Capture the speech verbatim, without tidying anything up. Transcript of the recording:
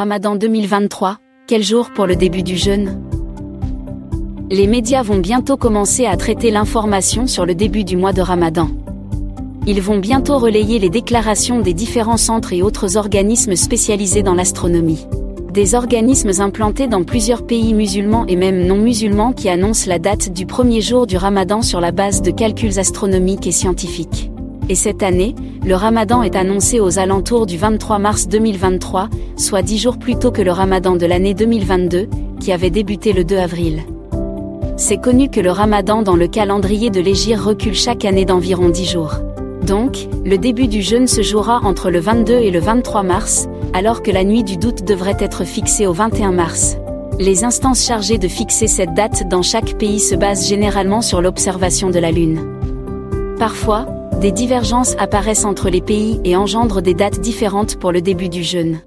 Ramadan deux mille vingt-trois, quel jour pour le début du jeûne? Les médias vont bientôt commencer à traiter l'information sur le début du mois de Ramadan. Ils vont bientôt relayer les déclarations des différents centres et autres organismes spécialisés dans l'astronomie. Des organismes implantés dans plusieurs pays musulmans et même non musulmans qui annoncent la date du premier jour du Ramadan sur la base de calculs astronomiques et scientifiques. Et cette année, le Ramadan est annoncé aux alentours du vingt-trois mars deux mille vingt-trois, soit dix jours plus tôt que le Ramadan de l'année deux mille vingt-deux, qui avait débuté le deux avril. C'est connu que le Ramadan dans le calendrier de l'Hégire recule chaque année d'environ dix jours. Donc, le début du jeûne se jouera entre le vingt-deux et le vingt-trois mars, alors que la nuit du doute devrait être fixée au vingt et un mars. Les instances chargées de fixer cette date dans chaque pays se basent généralement sur l'observation de la Lune. Parfois, des divergences apparaissent entre les pays et engendrent des dates différentes pour le début du jeûne.